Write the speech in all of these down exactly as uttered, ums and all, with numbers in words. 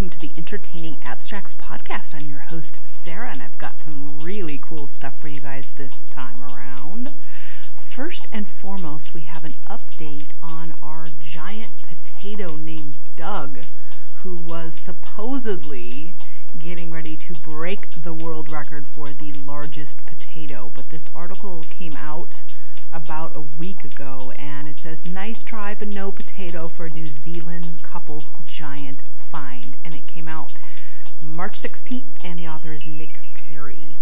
welcome to the Entertaining Abstracts podcast. I'm your host, Sarah, and I've got some really cool stuff for you guys this time around. First and foremost, we have an update on our giant potato named Doug, who was supposedly getting ready to break the world record for the largest potato. But this article came out about a week ago, and it says, "Nice try, but no potato for New Zealand couple's giant find." And it came out March sixteenth, and the author is Nick Perry.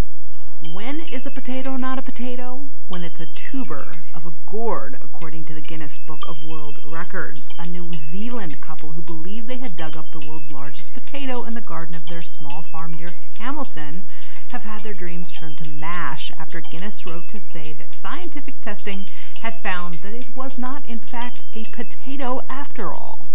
When is a potato not a potato? When it's a tuber of a gourd, according to the Guinness Book of World Records. A New Zealand couple who believed they had dug up the world's largest potato in the garden of their small farm near Hamilton have had their dreams turned to mash after Guinness wrote to say that scientific testing had found that it was not, in fact, a potato after all.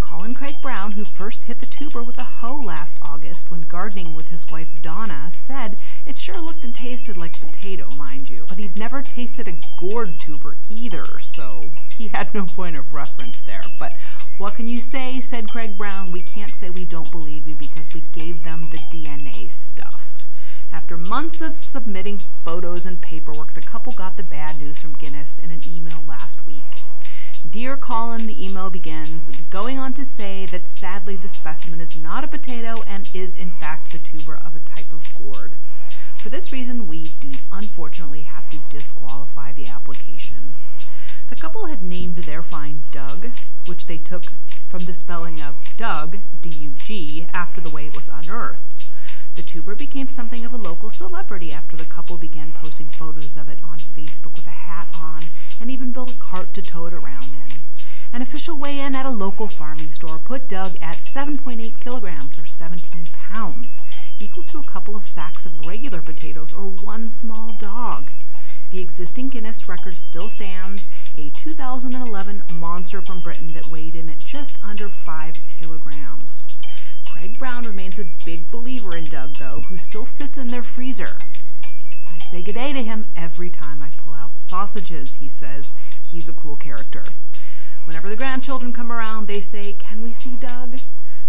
Colin Craig Brown, who first hit the tuber with a hoe last August when gardening with his wife Donna, said it sure looked and tasted like potato, mind you, but he'd never tasted a gourd tuber either, so he had no point of reference there. But what can you say, said Craig Brown, we can't say we don't believe you because we gave them the D N A stuff. After months of submitting photos and paperwork, the couple got the bad news from Guinness in an email last week. "Dear Colin," the email begins, going on to say that sadly the specimen is not a potato and is in fact the tuber of a type of gourd. For this reason, we do unfortunately have to disqualify the application. The couple had named their find Doug, which they took from the spelling of Doug, D U G, after the way it was unearthed. The tuber became something of a local celebrity after the couple began posting photos of it on Facebook with a hat on and even built a cart to tow it around in. An official weigh-in at a local farming store put Doug at seven point eight kilograms or seventeen pounds, equal to a couple of sacks of regular potatoes or one small dog. The existing Guinness record still stands, a two thousand eleven monster from Britain that weighed in at just under five kilograms. Craig Brown remains a big believer in Doug, though, who still sits in their freezer. "I say good day to him every time I pull out sausages," he says. "He's a cool character. Whenever the grandchildren come around, they say, 'Can we see Doug?'"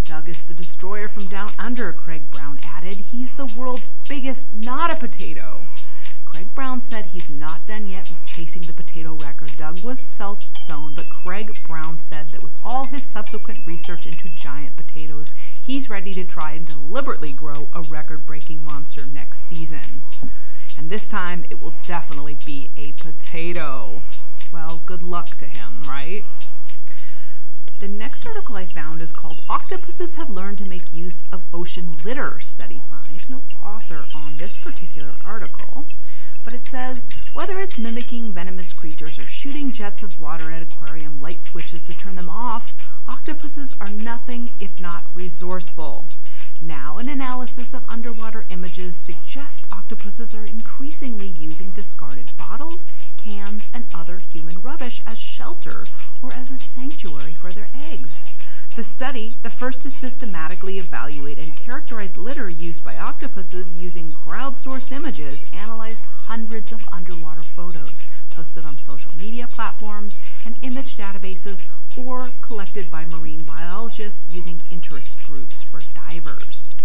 "Doug is the destroyer from down under," Craig Brown added. "He's the world's biggest not a potato." Craig Brown said he's not done yet with chasing the potato record. Doug was self-sown, but Craig Brown said that with all his subsequent research into giant potatoes, he's ready to try and deliberately grow a record-breaking monster next season. And this time, it will definitely be a potato. Well, good luck to him, right? The next article I found is called "Octopuses Have Learned to Make Use of Ocean Litter," study finds. No author on this particular article, but it says, "Whether it's mimicking venomous creatures or shooting jets of water at aquarium light switches to turn them off, octopuses are nothing if not resourceful. Now, an analysis of underwater images suggests octopuses are increasingly using discarded bottles, cans, and other human rubbish as shelter or as a sanctuary for their eggs. The study, the first to systematically evaluate and characterize litter used by octopuses using crowdsourced images, analyzed hundreds of underwater photos posted on social media platforms and image databases or collected by marine biologists using interest groups for divers.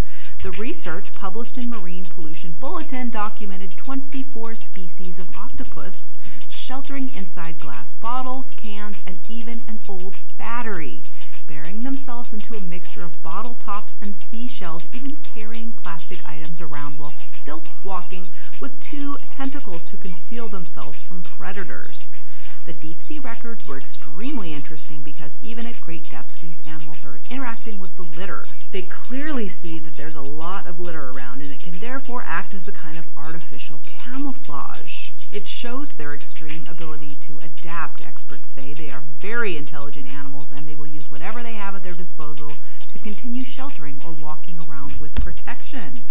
The research, published in Marine Pollution Bulletin, documented twenty-four species of octopus sheltering inside glass bottles, cans, and even an old battery, burying themselves into a mixture of bottle tops and seashells, even carrying plastic items around while stilt walking with two tentacles to conceal themselves from predators. The deep-sea records were extremely interesting because even at great depths, these animals are interacting with the litter. They clearly see that there's a lot of litter around, and it can therefore act as a kind of artificial camouflage. It shows their extreme ability to adapt," experts say. "They are very intelligent animals, and they will use whatever they have at their disposal to continue sheltering or walking around with protection.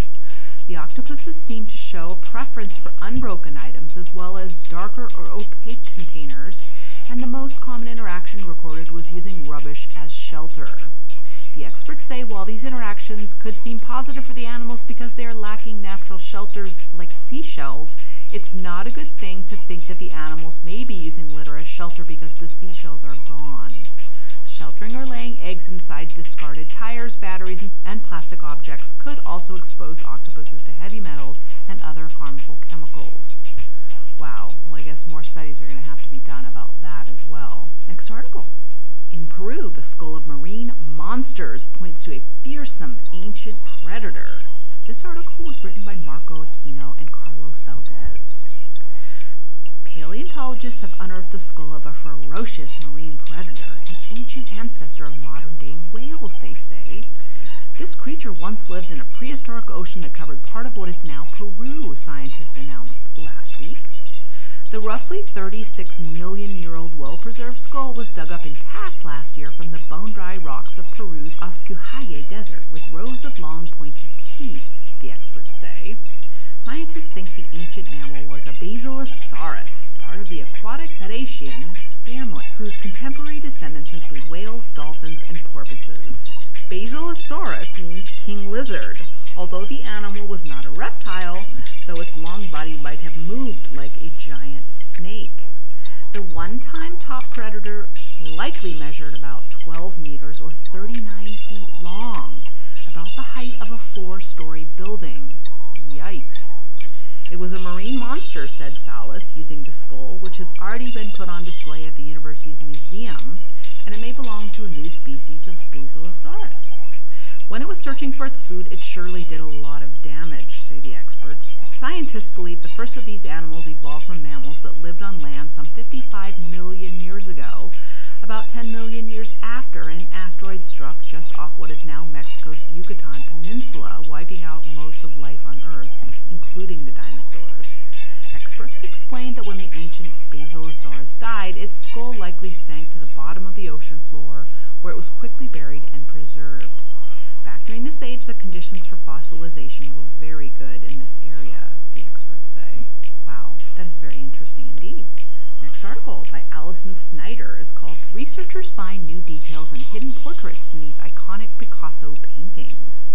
The octopuses seem to show a preference for unbroken items as well as darker or opaque containers, and the most common interaction recorded was using rubbish as shelter. The experts say while these interactions could seem positive for the animals because they are lacking natural shelters like seashells, it's not a good thing to think that the animals may be using litter as shelter because the seashells are gone. sheltering or laying eggs inside discarded tires, batteries, and plastic objects could also expose octopuses to heavy metals and other harmful chemicals. Wow, well, I guess more studies are going to have to be done about that as well. Next article. In Peru, the skull of marine monsters points to a fearsome ancient predator. This article was written by Marco Aquino and Carlos Valdez. Paleontologists have unearthed the skull of a ferocious marine predator, an ancient ancestor of modern-day whales, they say. This creature once lived in a prehistoric ocean that covered part of what is now Peru, scientists announced last week. The roughly thirty-six million year old well-preserved skull was dug up intact last year from the bone-dry rocks of Peru's Azkuhaye Desert, with rows of long, pointy teeth, the experts say. Scientists think the ancient mammal was a basilosaurus, part of the aquatic cetacean family, whose contemporary descendants include whales, dolphins, and porpoises. Basilosaurus means king lizard, although the animal was not a reptile, though its long body might have moved like a giant snake. The one-time top predator likely measured about twelve meters or thirty-nine feet long, about the height of a four-story building. Yikes. It was a marine monster, said Salas, using the skull, which has already been put on display at the university's museum, and it may belong to a new species of Basilosaurus. When it was searching for its food, it surely did a lot of damage, say the experts. Scientists believe the first of these animals evolved from mammals that lived on land some fifty-five million years ago, about ten million years after an asteroid struck just off what is now Mexico's Yucatan Peninsula, wiping out most of life on Earth, including the dinosaurs. Experts explained that when the ancient Basilosaurus died, its skull likely sank to the bottom of the ocean floor, where it was quickly buried and preserved. Back during this age, the conditions for fossilization were very good in this area, the experts say. Wow, that is very interesting indeed. Next article by Allison Snyder is called "Researchers Find New Details and Hidden Portraits Beneath Iconic Picasso Paintings."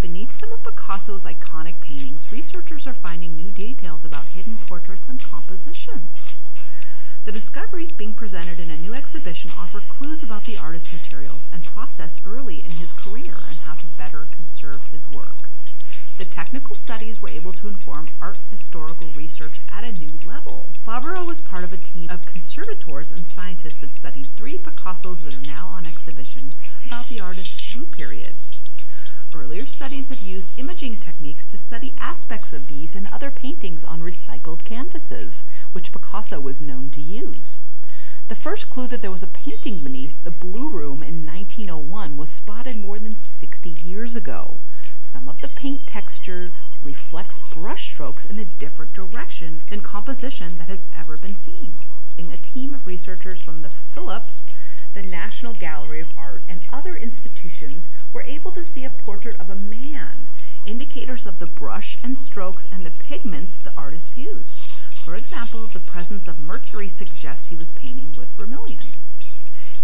Beneath some of Picasso's iconic paintings, researchers are finding new details about hidden portraits and compositions. The discoveries being presented in a new exhibition offer clues about the artist's materials and process early in his career and how to better conserve his work. The technical studies were able to inform art historical research at a new level. Favreau was part of a team of conservators and scientists that studied three Picassos that are now on exhibition about the artist's blue period. Earlier studies have used imaging techniques to study aspects of these and other paintings on recycled canvases, which Picasso was known to use. The first clue that there was a painting beneath the Blue Room in nineteen oh one was spotted more than sixty years ago. Some of the paint texture reflects brush strokes in a different direction than composition that has ever been seen. A team of researchers from the Phillips, the National Gallery of Art, and other institutions were able to see a portrait of a man, indicators of the brush and strokes and the pigments the artist used. For example, the presence of mercury suggests he was painting with vermilion.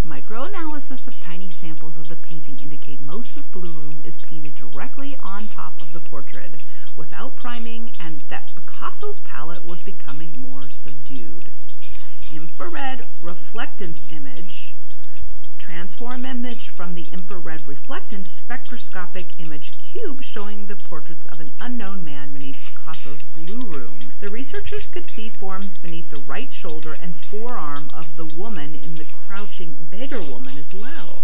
Microanalysis of tiny samples of the painting indicate most of Blue Room is painted directly on top of the portrait, without priming, and that Picasso's palette was becoming more subdued. Infrared reflectance image. Transform image from the infrared reflectance spectroscopic image cube showing the portraits of an unknown man beneath Picasso's Blue Room. The researchers could see forms beneath the right shoulder and forearm of the woman in the crouching beggar woman as well.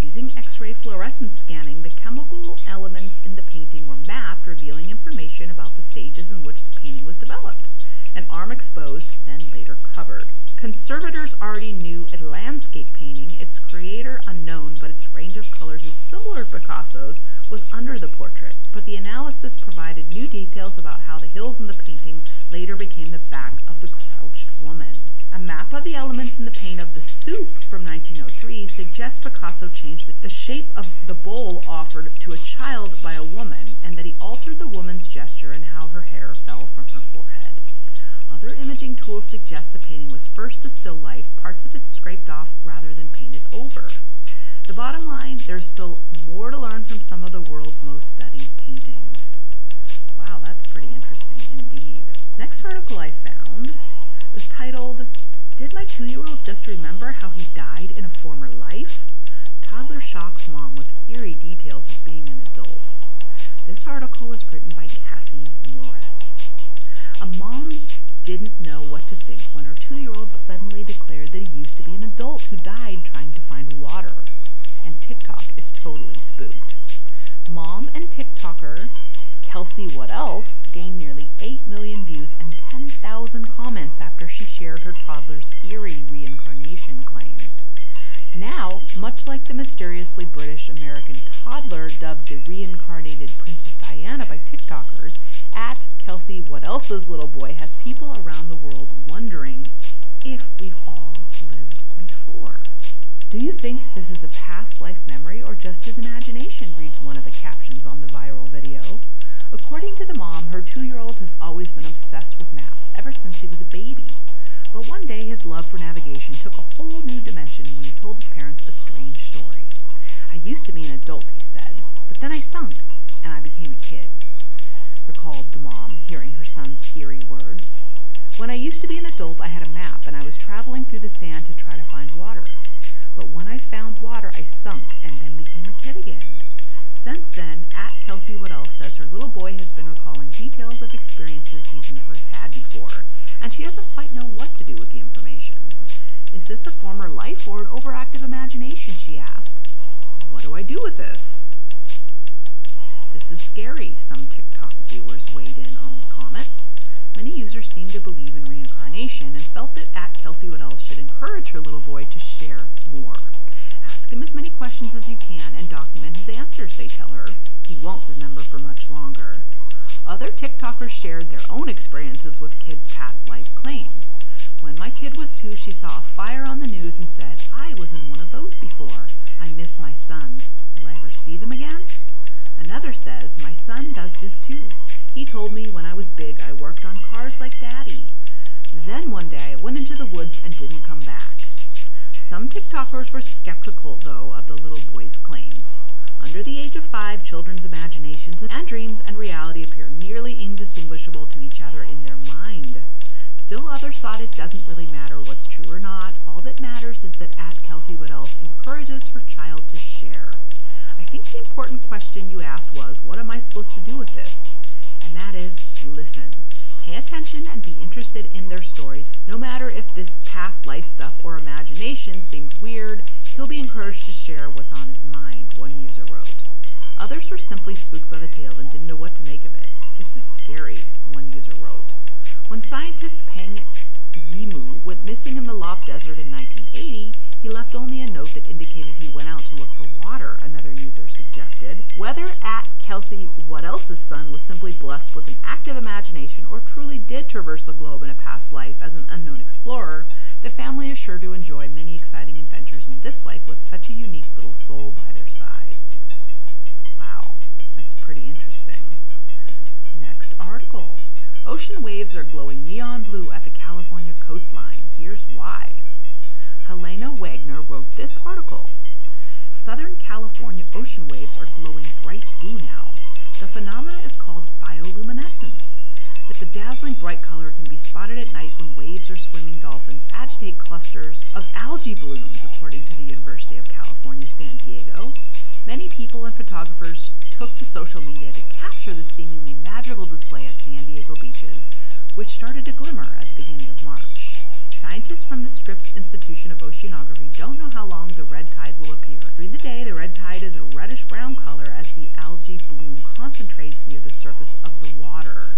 Using X-ray fluorescence scanning, the chemical elements in the painting were mapped, revealing information about the stages in which the painting was developed. An arm exposed, then later covered. Conservators already knew a landscape painting, its creator unknown, but its range of colors is similar to Picasso's, was under the portrait. But the analysis provided new details about how the hills in the painting later became the back of the crouched woman. A map of the elements in the paint of The Soup from nineteen oh three suggests Picasso changed the shape of the bowl offered to a child by a woman, and that he altered the woman's gesture and how her hair fell from her forehead. Other imaging tools suggest the painting was first to still life, parts of it scraped off rather than painted over. The bottom line, there's still more to learn from some of the world's most studied paintings. Wow, that's pretty interesting indeed. Next article I found was titled, "Did My Two-Year-Old Just Remember How He Died in a Former Life?" toddler shocks mom with eerie details of being an adult. This article was written by Cassie Morris. A mom didn't know what to think when her two-year-old suddenly declared that he used to be an adult who died trying to find water. And TikTok is totally spooked. Mom and TikToker Kelsey Waddell gained nearly eight million views and ten thousand comments after she shared her toddler's eerie reincarnation claims. Now, much like the mysteriously British-American toddler dubbed the reincarnated Princess Diana by TikTokers, at Kelsey Waddell's little boy has people around the world wondering if we've all lived before. Do you think this is a past life memory or just his imagination, reads one of the captions on the viral video. According to the mom, her two-year-old has always been obsessed with maps ever since he was a baby. But one day his love for navigation took a whole new dimension when he told his parents a strange story. I used to be an adult, he said, but then I sunk and I became a kid, recalled the mom, hearing her son's eerie words. When I used to be an adult, I had a map and I was traveling through the sand to try to find water. But when I found water, I sunk and then became a kid again. Since then, at Kelsey Waddell says her little boy has been recalling details of experiences he's never had before, and she doesn't quite know what to do with the information. Is this a former life or an overactive imagination, she asked. What do I do with this? This is scary, some TikTok viewers weighed in on the comments. Many users seem to believe in reincarnation and felt that at Kelsey Waddell should encourage her little boy to share more. Ask him as many questions as you can and document his answers, they tell her. He won't remember for much longer. Other TikTokers shared their own experiences with kids' past life claims. When my kid was two, she saw a fire on the news and said, I was in one of those before. I miss my sons. Will I ever see them again? Another says, my son does this too. He told me when I was big I worked on cars like Daddy. Then one day I went into the woods and didn't come back. Some TikTokers were skeptical, though, of the little boy's claims. Under the age of five, children's imaginations and dreams and reality appear nearly indistinguishable to each other in their mind. Still others thought it doesn't really matter what's true or not. All that matters is that at Kelsey Waddell encourages her child to share. I think the important question you asked was, what am I supposed to do with this? And that is, listen. Pay attention and be interested in their stories. No matter if this past life stuff or imagination seems weird, he'll be encouraged to share what's on his mind, one user wrote. Others were simply spooked by the tale and didn't know what to make of it. This is scary, one user wrote. When scientist Peng Yimu went missing in the Lop desert in nineteen eighty, he left only a note that indicated he went out to look for water, another user suggested. Whether at Kelsey Waddell's son was simply blessed with an active imagination or truly did traverse the globe in a past life as an unknown explorer, the family is sure to enjoy many exciting adventures in this life with such a unique little soul by their side. Wow, that's pretty interesting. Next article. Ocean waves are glowing neon blue at the California coastline. Here's why. Helena Wagner wrote this article. Southern California ocean waves are glowing bright blue now. The phenomena is called bioluminescence. The dazzling bright color can be spotted at night when waves or swimming dolphins agitate clusters of algae blooms, according to the University of California, San Diego. Many people and photographers took to social media to capture the seemingly magical display at San Diego beaches, which started to glimmer at the beginning of March. Scientists from the Scripps Institution of Oceanography don't know how long the red tide will appear. During the day, the red tide is a reddish-brown color as the algae bloom concentrates near the surface of the water.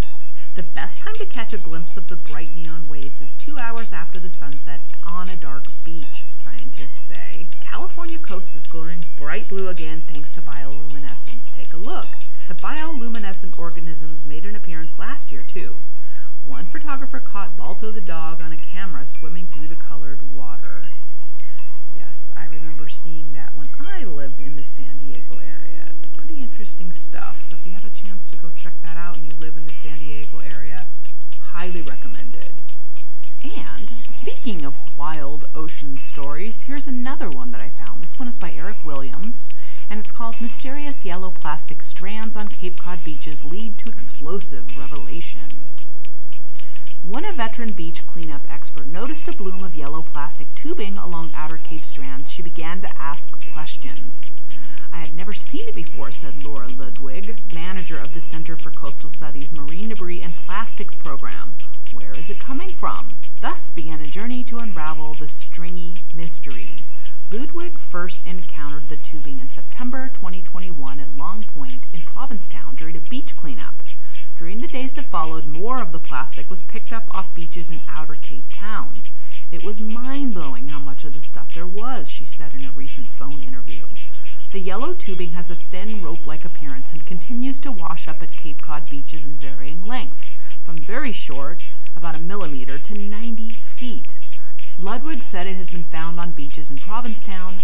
The best time to catch a glimpse of the bright neon waves is two hours after the sunset on a dark beach, scientists say. California coast is glowing bright blue again thanks to bioluminescence. Take a look. The bioluminescent organisms made an appearance last year, too. One photographer caught Balto the dog on a camera swimming through the colored water. Yes, I remember seeing that when I lived in the San Diego area. It's pretty interesting stuff, so if you have a chance to go check that out and you live in the San Diego area, highly recommended. And speaking of wild ocean stories, here's another one that I found. This one is by Eric Williams, and it's called Mysterious Yellow Plastic Strands on Cape Cod Beaches Lead to Explosive Revelation. when a veteran beach cleanup expert noticed a bloom of yellow plastic tubing along outer Cape strands, she began to ask questions. I had never seen it before, said Laura Ludwig, manager of the Center for Coastal Studies Marine Debris and Plastics Program. Where is it coming from? Thus began a journey to unravel the stringy mystery. Ludwig first encountered the tubing in September twenty twenty-one at Long Point in Provincetown during a beach cleanup. During the days that followed, more of the plastic was picked up off beaches in outer Cape towns. It was mind-blowing how much of the stuff there was, she said in a recent phone interview. The yellow tubing has a thin rope-like appearance and continues to wash up at Cape Cod beaches in varying lengths, from very short, about a millimeter, to ninety feet. Ludwig said it has been found on beaches in Provincetown,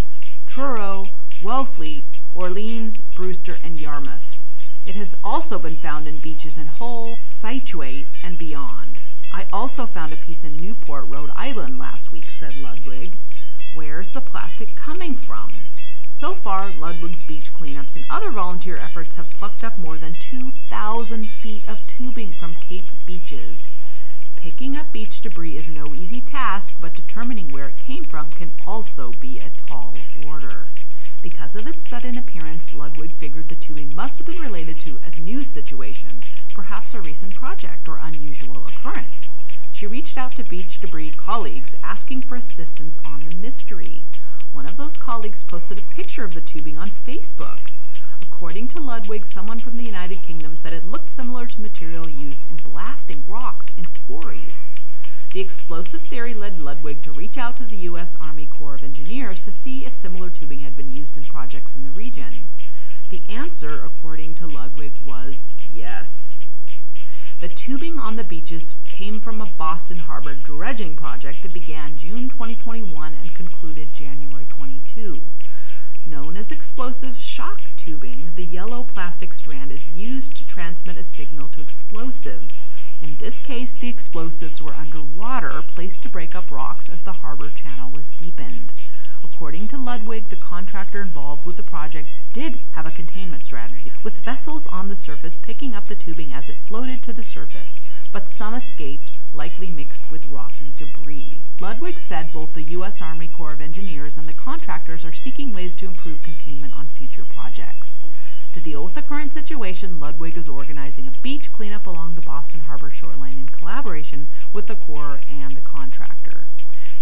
Truro, Wellfleet, Orleans, Brewster, and Yarmouth. It has also been found in beaches in Hull, Situate, and beyond. I also found a piece in Newport, Rhode Island last week, said Ludwig. Where's the plastic coming from? So far, Ludwig's beach cleanups and other volunteer efforts have plucked up more than two thousand feet of tubing from Cape beaches. Picking up beach debris is no easy task, but determining where it came from can also be a tall order. Because of its sudden appearance, Ludwig figured the tubing must have been related to a new situation, perhaps a recent project or unusual occurrence. She reached out to beach debris colleagues asking for assistance on the mystery. One of those colleagues posted a picture of the tubing on Facebook. According to Ludwig, someone from the United Kingdom said it looked similar to material used in blasting rocks in quarries. The explosive theory led Ludwig to reach out to the U S Army Corps of Engineers to see if similar tubing had been used in projects in the region. The answer, according to Ludwig, was yes. The tubing on the beaches came from a Boston Harbor dredging project that began June twenty twenty-one and concluded January twenty-two. Known as explosive shock tubing, the yellow plastic strand is used to transmit a signal to explosives. In this case, the explosives were underwater, placed to break up rocks as the harbor channel was deepened. According to Ludwig, the contractor involved with the project did have a containment strategy, with vessels on the surface picking up the tubing as it floated to the surface, but some escaped, likely mixed with rocky debris. Ludwig said both the U S Army Corps of Engineers and the contractors are seeking ways to improve containment on future projects. To deal with the current situation, Ludwig is organizing a beach cleanup along the Boston Harbor shoreline in collaboration with the Corps and the contractor.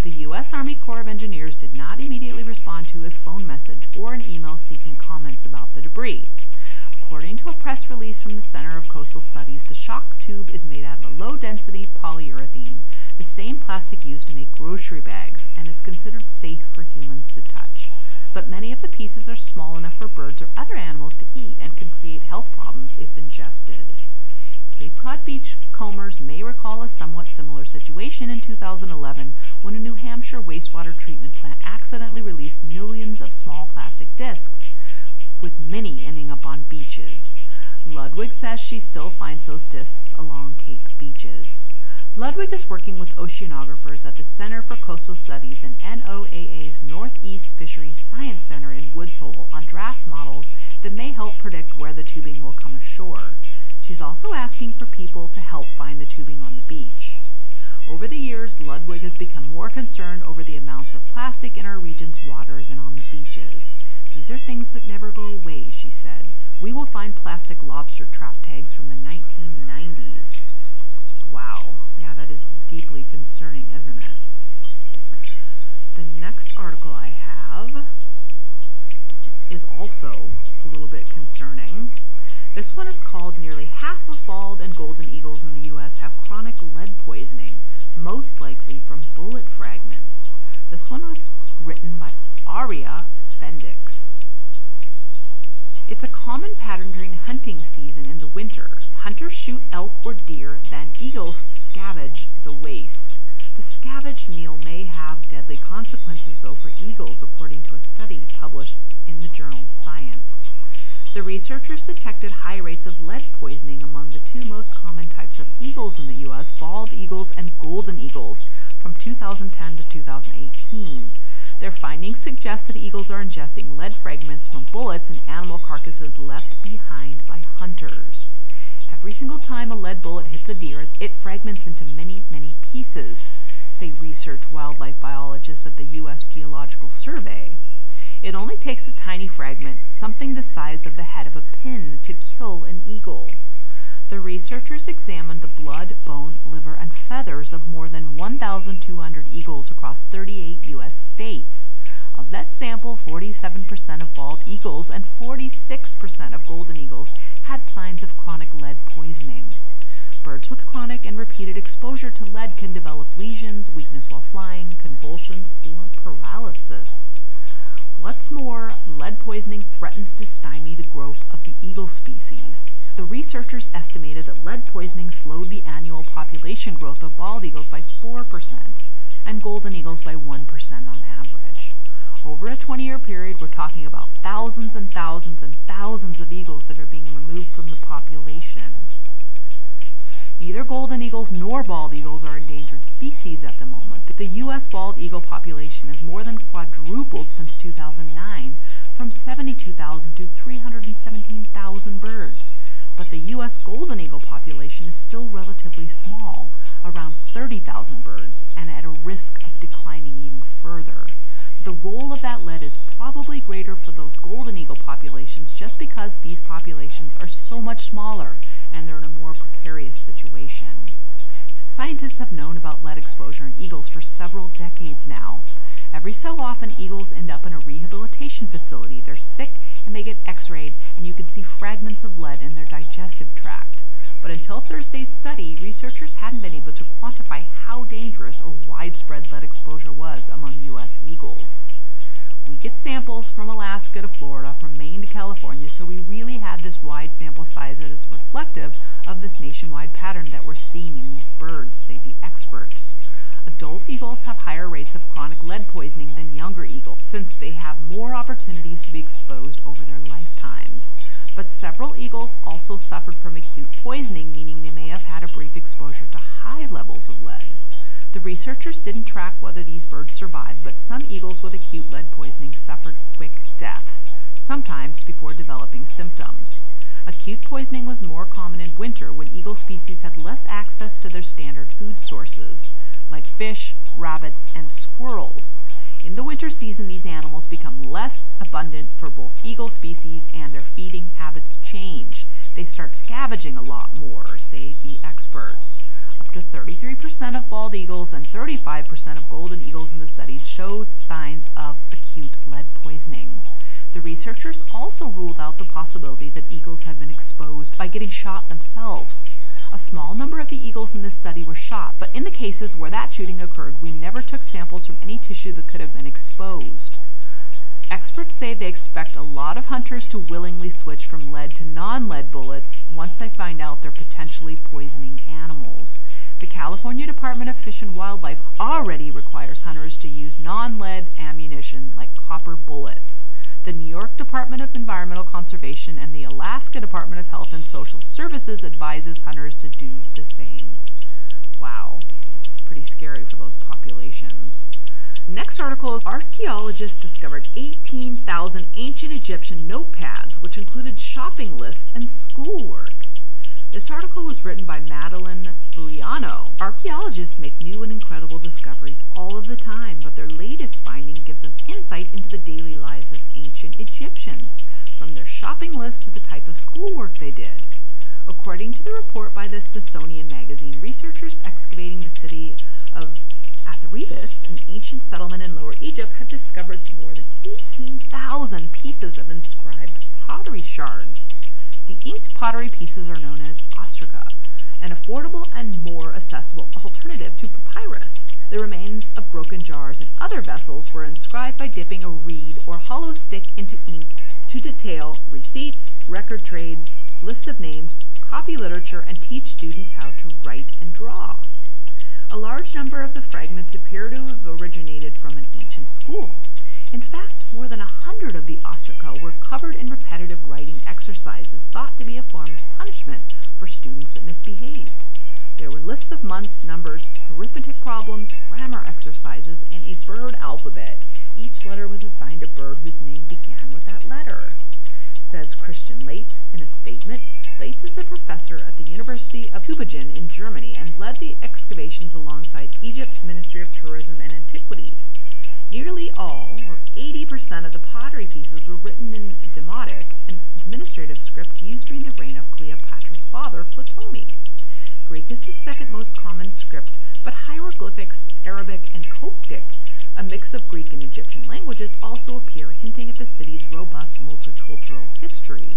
The U S Army Corps of Engineers did not immediately respond to a phone message or an email seeking comments about the debris. According to a press release from the Center of Coastal Studies, the shock tube is made out of a low-density polyurethane, the same plastic used to make grocery bags, and is considered safe for humans to touch. But many of the pieces are small enough for birds or other animals to eat and can create health problems if ingested. Cape Cod beachcombers may recall a somewhat similar situation in two thousand eleven when a New Hampshire wastewater treatment plant accidentally released millions of small plastic discs, with many ending up on beaches. Ludwig says she still finds those discs along Cape beaches. Ludwig is working with oceanographers at the Center for Coastal Studies and N O A A's Northeast Fisheries Science Center in Woods Hole on draft models that may help predict where the tubing will come ashore. She's also asking for people to help find the tubing on the beach. Over the years, Ludwig has become more concerned over the amounts of plastic in our region's waters and on the beaches. These are things that never go away, she said. We will find plastic lobster trap tags from the nineteen nineties. Wow. Yeah, that is deeply concerning, isn't it? The next article I have is also a little bit concerning. This one is called Nearly Half of Bald and Golden Eagles in the U S Have Chronic Lead Poisoning, Most Likely from Bullet Fragments. This one was written by Aria Bendix. It's a common pattern during hunting season in the winter. Hunters shoot elk or deer, then eagles scavenge the waste. The scavenged meal may have deadly consequences, though, for eagles, according to a study published in the journal Science. The researchers detected high rates of lead poisoning among the two most common types of eagles in the U S, bald eagles and golden eagles, from two thousand ten to two thousand eighteen. Their findings suggest that eagles are ingesting lead fragments from bullets and animal carcasses left behind by hunters. Every single time a lead bullet hits a deer, it fragments into many, many pieces, say research wildlife biologists at the U S Geological Survey. It only takes a tiny fragment, something the size of the head of a pin, to kill an eagle. The researchers examined the blood, bone, liver, and feathers of more than one thousand two hundred eagles across thirty-eight U S states. Of that sample, forty-seven percent of bald eagles and forty-six percent of golden eagles had signs of chronic lead poisoning. Birds with chronic and repeated exposure to lead can develop lesions, weakness while flying, convulsions, or paralysis. What's more, lead poisoning threatens to stymie the growth of the eagle species. The researchers estimated that lead poisoning slowed the annual population growth of bald eagles by four percent and golden eagles by one percent on average. Over a twenty-year period, we're talking about thousands and thousands and thousands of eagles that are being removed from the population. Neither golden eagles nor bald eagles are endangered species at the moment. The U S bald eagle population has more than quadrupled since two thousand nine, from seventy-two thousand to three hundred seventeen thousand birds. But the U S golden eagle population is still relatively small, around thirty thousand birds, and at a risk of declining even further. The role of that lead is probably greater for those golden eagle populations just because these populations are so much smaller and they're in a more precarious situation. Scientists have known about lead exposure in eagles for several decades now. Every so often, eagles end up in a rehabilitation facility. They're sick and they get x-rayed, and you can see fragments of lead in their digestive tract. But until Thursday's study, researchers hadn't been able to quantify how dangerous or widespread lead exposure was among U S eagles. We get samples from Alaska to Florida, from Maine to California, so we really had this wide sample size that is reflective of this nationwide pattern that we're seeing in these birds, say the experts. Adult eagles have higher rates of chronic lead poisoning than younger eagles, since they have more opportunities to be exposed over their lifetimes. But several eagles also suffered from acute poisoning, meaning they may have had a brief exposure to high levels of lead. The researchers didn't track whether these birds survived, but some eagles with acute lead poisoning suffered quick deaths, sometimes before developing symptoms. Acute poisoning was more common in winter, when eagle species had less access to their standard food sources, like fish, rabbits, and squirrels. In the winter season, these animals become less abundant for both eagle species, and their feeding habits change. They start scavenging a lot more, say the experts. Up to thirty-three percent of bald eagles and thirty-five percent of golden eagles in the study showed signs of acute lead poisoning. The researchers also ruled out the possibility that eagles had been exposed by getting shot themselves. A small number of the eagles in this study were shot, but in the cases where that shooting occurred, we never took samples from any tissue that could have been exposed. Experts say they expect a lot of hunters to willingly switch from lead to non-lead bullets once they find out they're potentially poisoning animals. The California Department of Fish and Wildlife already requires hunters to use non-lead ammunition like copper bullets. The New York Department of Environmental Conservation and the Alaska Department of Health and Social Services advises hunters to do the same. Wow, that's pretty scary for those populations. Next article is archaeologists discovered eighteen thousand ancient Egyptian notepads, which included shopping lists and schoolwork. This article was written by Madeline Buliano. Archaeologists make new and incredible discoveries all of the time, but their latest finding gives us insight into the daily lives of ancient Egyptians, from their shopping list to the type of schoolwork they did. According to the report by the Smithsonian Magazine, researchers excavating the city of Athribis, an ancient settlement in Lower Egypt, had discovered more than eighteen thousand pieces of inscribed pottery shards. The inked pottery pieces are known as ostraca, an affordable and more accessible alternative to papyrus. The remains of broken jars and other vessels were inscribed by dipping a reed or hollow stick into ink to detail receipts, record trades, lists of names, copy literature, and teach students how to write and draw. A large number of the fragments appear to have originated from an ancient school. In fact, more than a hundred of the ostraca were covered in repetitive writing exercises thought to be a form of punishment for students that misbehaved. There were lists of months, numbers, arithmetic problems, grammar exercises, and a bird alphabet. Each letter was assigned a bird whose name began with that letter. says Christian Laetz in a statement. Laetz is a professor at the University of Tübingen in Germany and led the excavations alongside Egypt's Ministry of Tourism and Antiquities. Nearly all, or eighty percent of the pottery pieces were written in Demotic, an administrative script used during the reign of Cleopatra's father, Ptolemy. Greek is the second most common script, but hieroglyphics, Arabic, and Coptic, a mix of Greek and Egyptian languages, also appear, hinting at the city's robust multicultural history.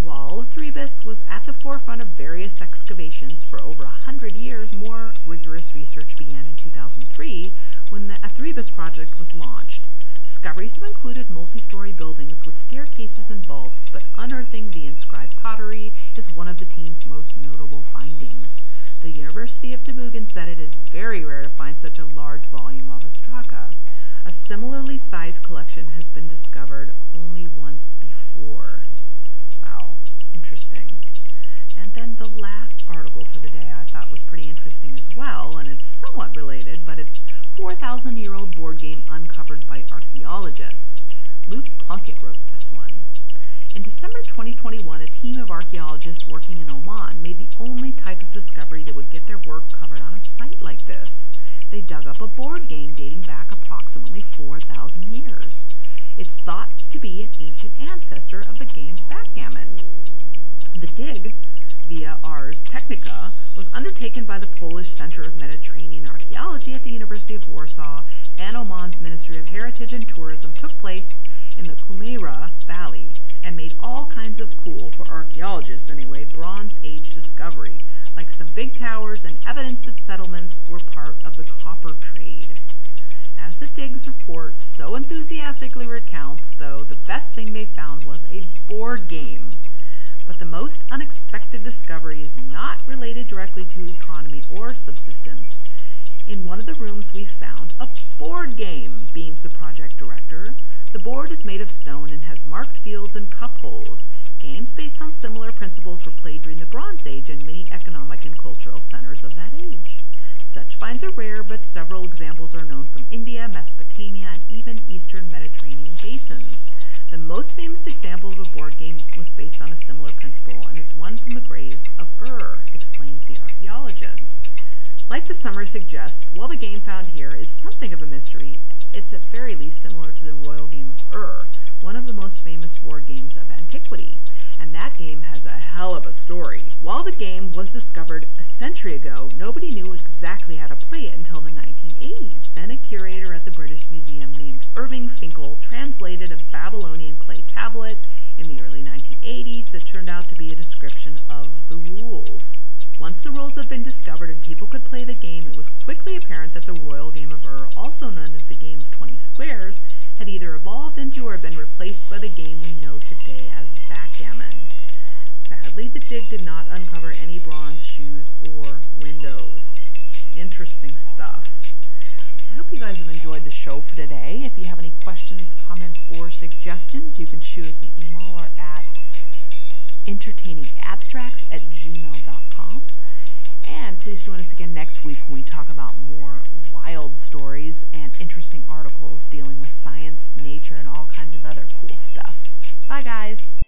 While Athribis was at the forefront of various excavations for over a hundred years, more rigorous research began in two thousand three when the Athribis project was launched. Discoveries have included multi-story buildings with staircases and vaults, but unearthing the inscribed pottery is one of the team's most notable findings. The University of Tübingen said it is very rare to find such a large volume of ostraca. A similarly sized collection has been discovered only once before. Wow, interesting. And then the last article for the day I thought was pretty interesting as well, and it's somewhat related, but it's four thousand year old board game uncovered by archaeologists. Luke Plunkett wrote this one. In December twenty twenty-one, a team of archaeologists working in Oman made the only type of discovery that would get their work covered on a site like this. They dug up a board game dating back approximately four thousand years. It's thought to be an ancient ancestor of the game backgammon. The dig, via Ars Technica, was undertaken by the Polish Center of Mediterranean Archaeology at the University of Warsaw, and Oman's Ministry of Heritage and Tourism took place in the Kumeira Valley and made all kinds of cool, for archaeologists anyway, Bronze Age discovery, like some big towers and evidence that settlements were part of the copper trade. As the digs report so enthusiastically recounts, though, the best thing they found was a board game. But the most unexpected discovery is not related directly to economy or subsistence. In one of the rooms we found a board game, beams the project director. The board is made of stone and has marked fields and cup holes. Games based on similar principles were played during the Bronze Age in many economic and cultural centers of that age. Such finds are rare, but several examples are known from India, Mesopotamia, and even eastern Mediterranean basins. The most famous example of a board game was based on a similar principle and is one from the graves of Ur, explains the archaeologist. Like the summary suggests, while the game found here is something of a mystery, it's at very least similar to the Royal Game of Ur, one of the most famous board games of antiquity. And that game has a hell of a story. While the game was discovered a century ago, nobody knew exactly how to play it until the nineteen eighties. Then a curator at the British Museum named Irving Finkel translated a Babylonian clay tablet in the early nineteen eighties that turned out to be a description of the rules. Once the rules had been discovered and people could play the game, it was quickly apparent that the Royal Game of Ur, also known as the Game of twenty squares, had either evolved into or been replaced by the game we know today as backgammon. Sadly, the dig did not uncover any bronze shoes or windows. Interesting stuff. I hope you guys have enjoyed the show for today. If you have any questions, comments, or suggestions, you can shoot us an email or at entertaining abstracts at gmail dot com. And please join us again next week when we talk about more wild stories and interesting articles dealing with science, nature, and all kinds of other cool stuff. Bye, guys!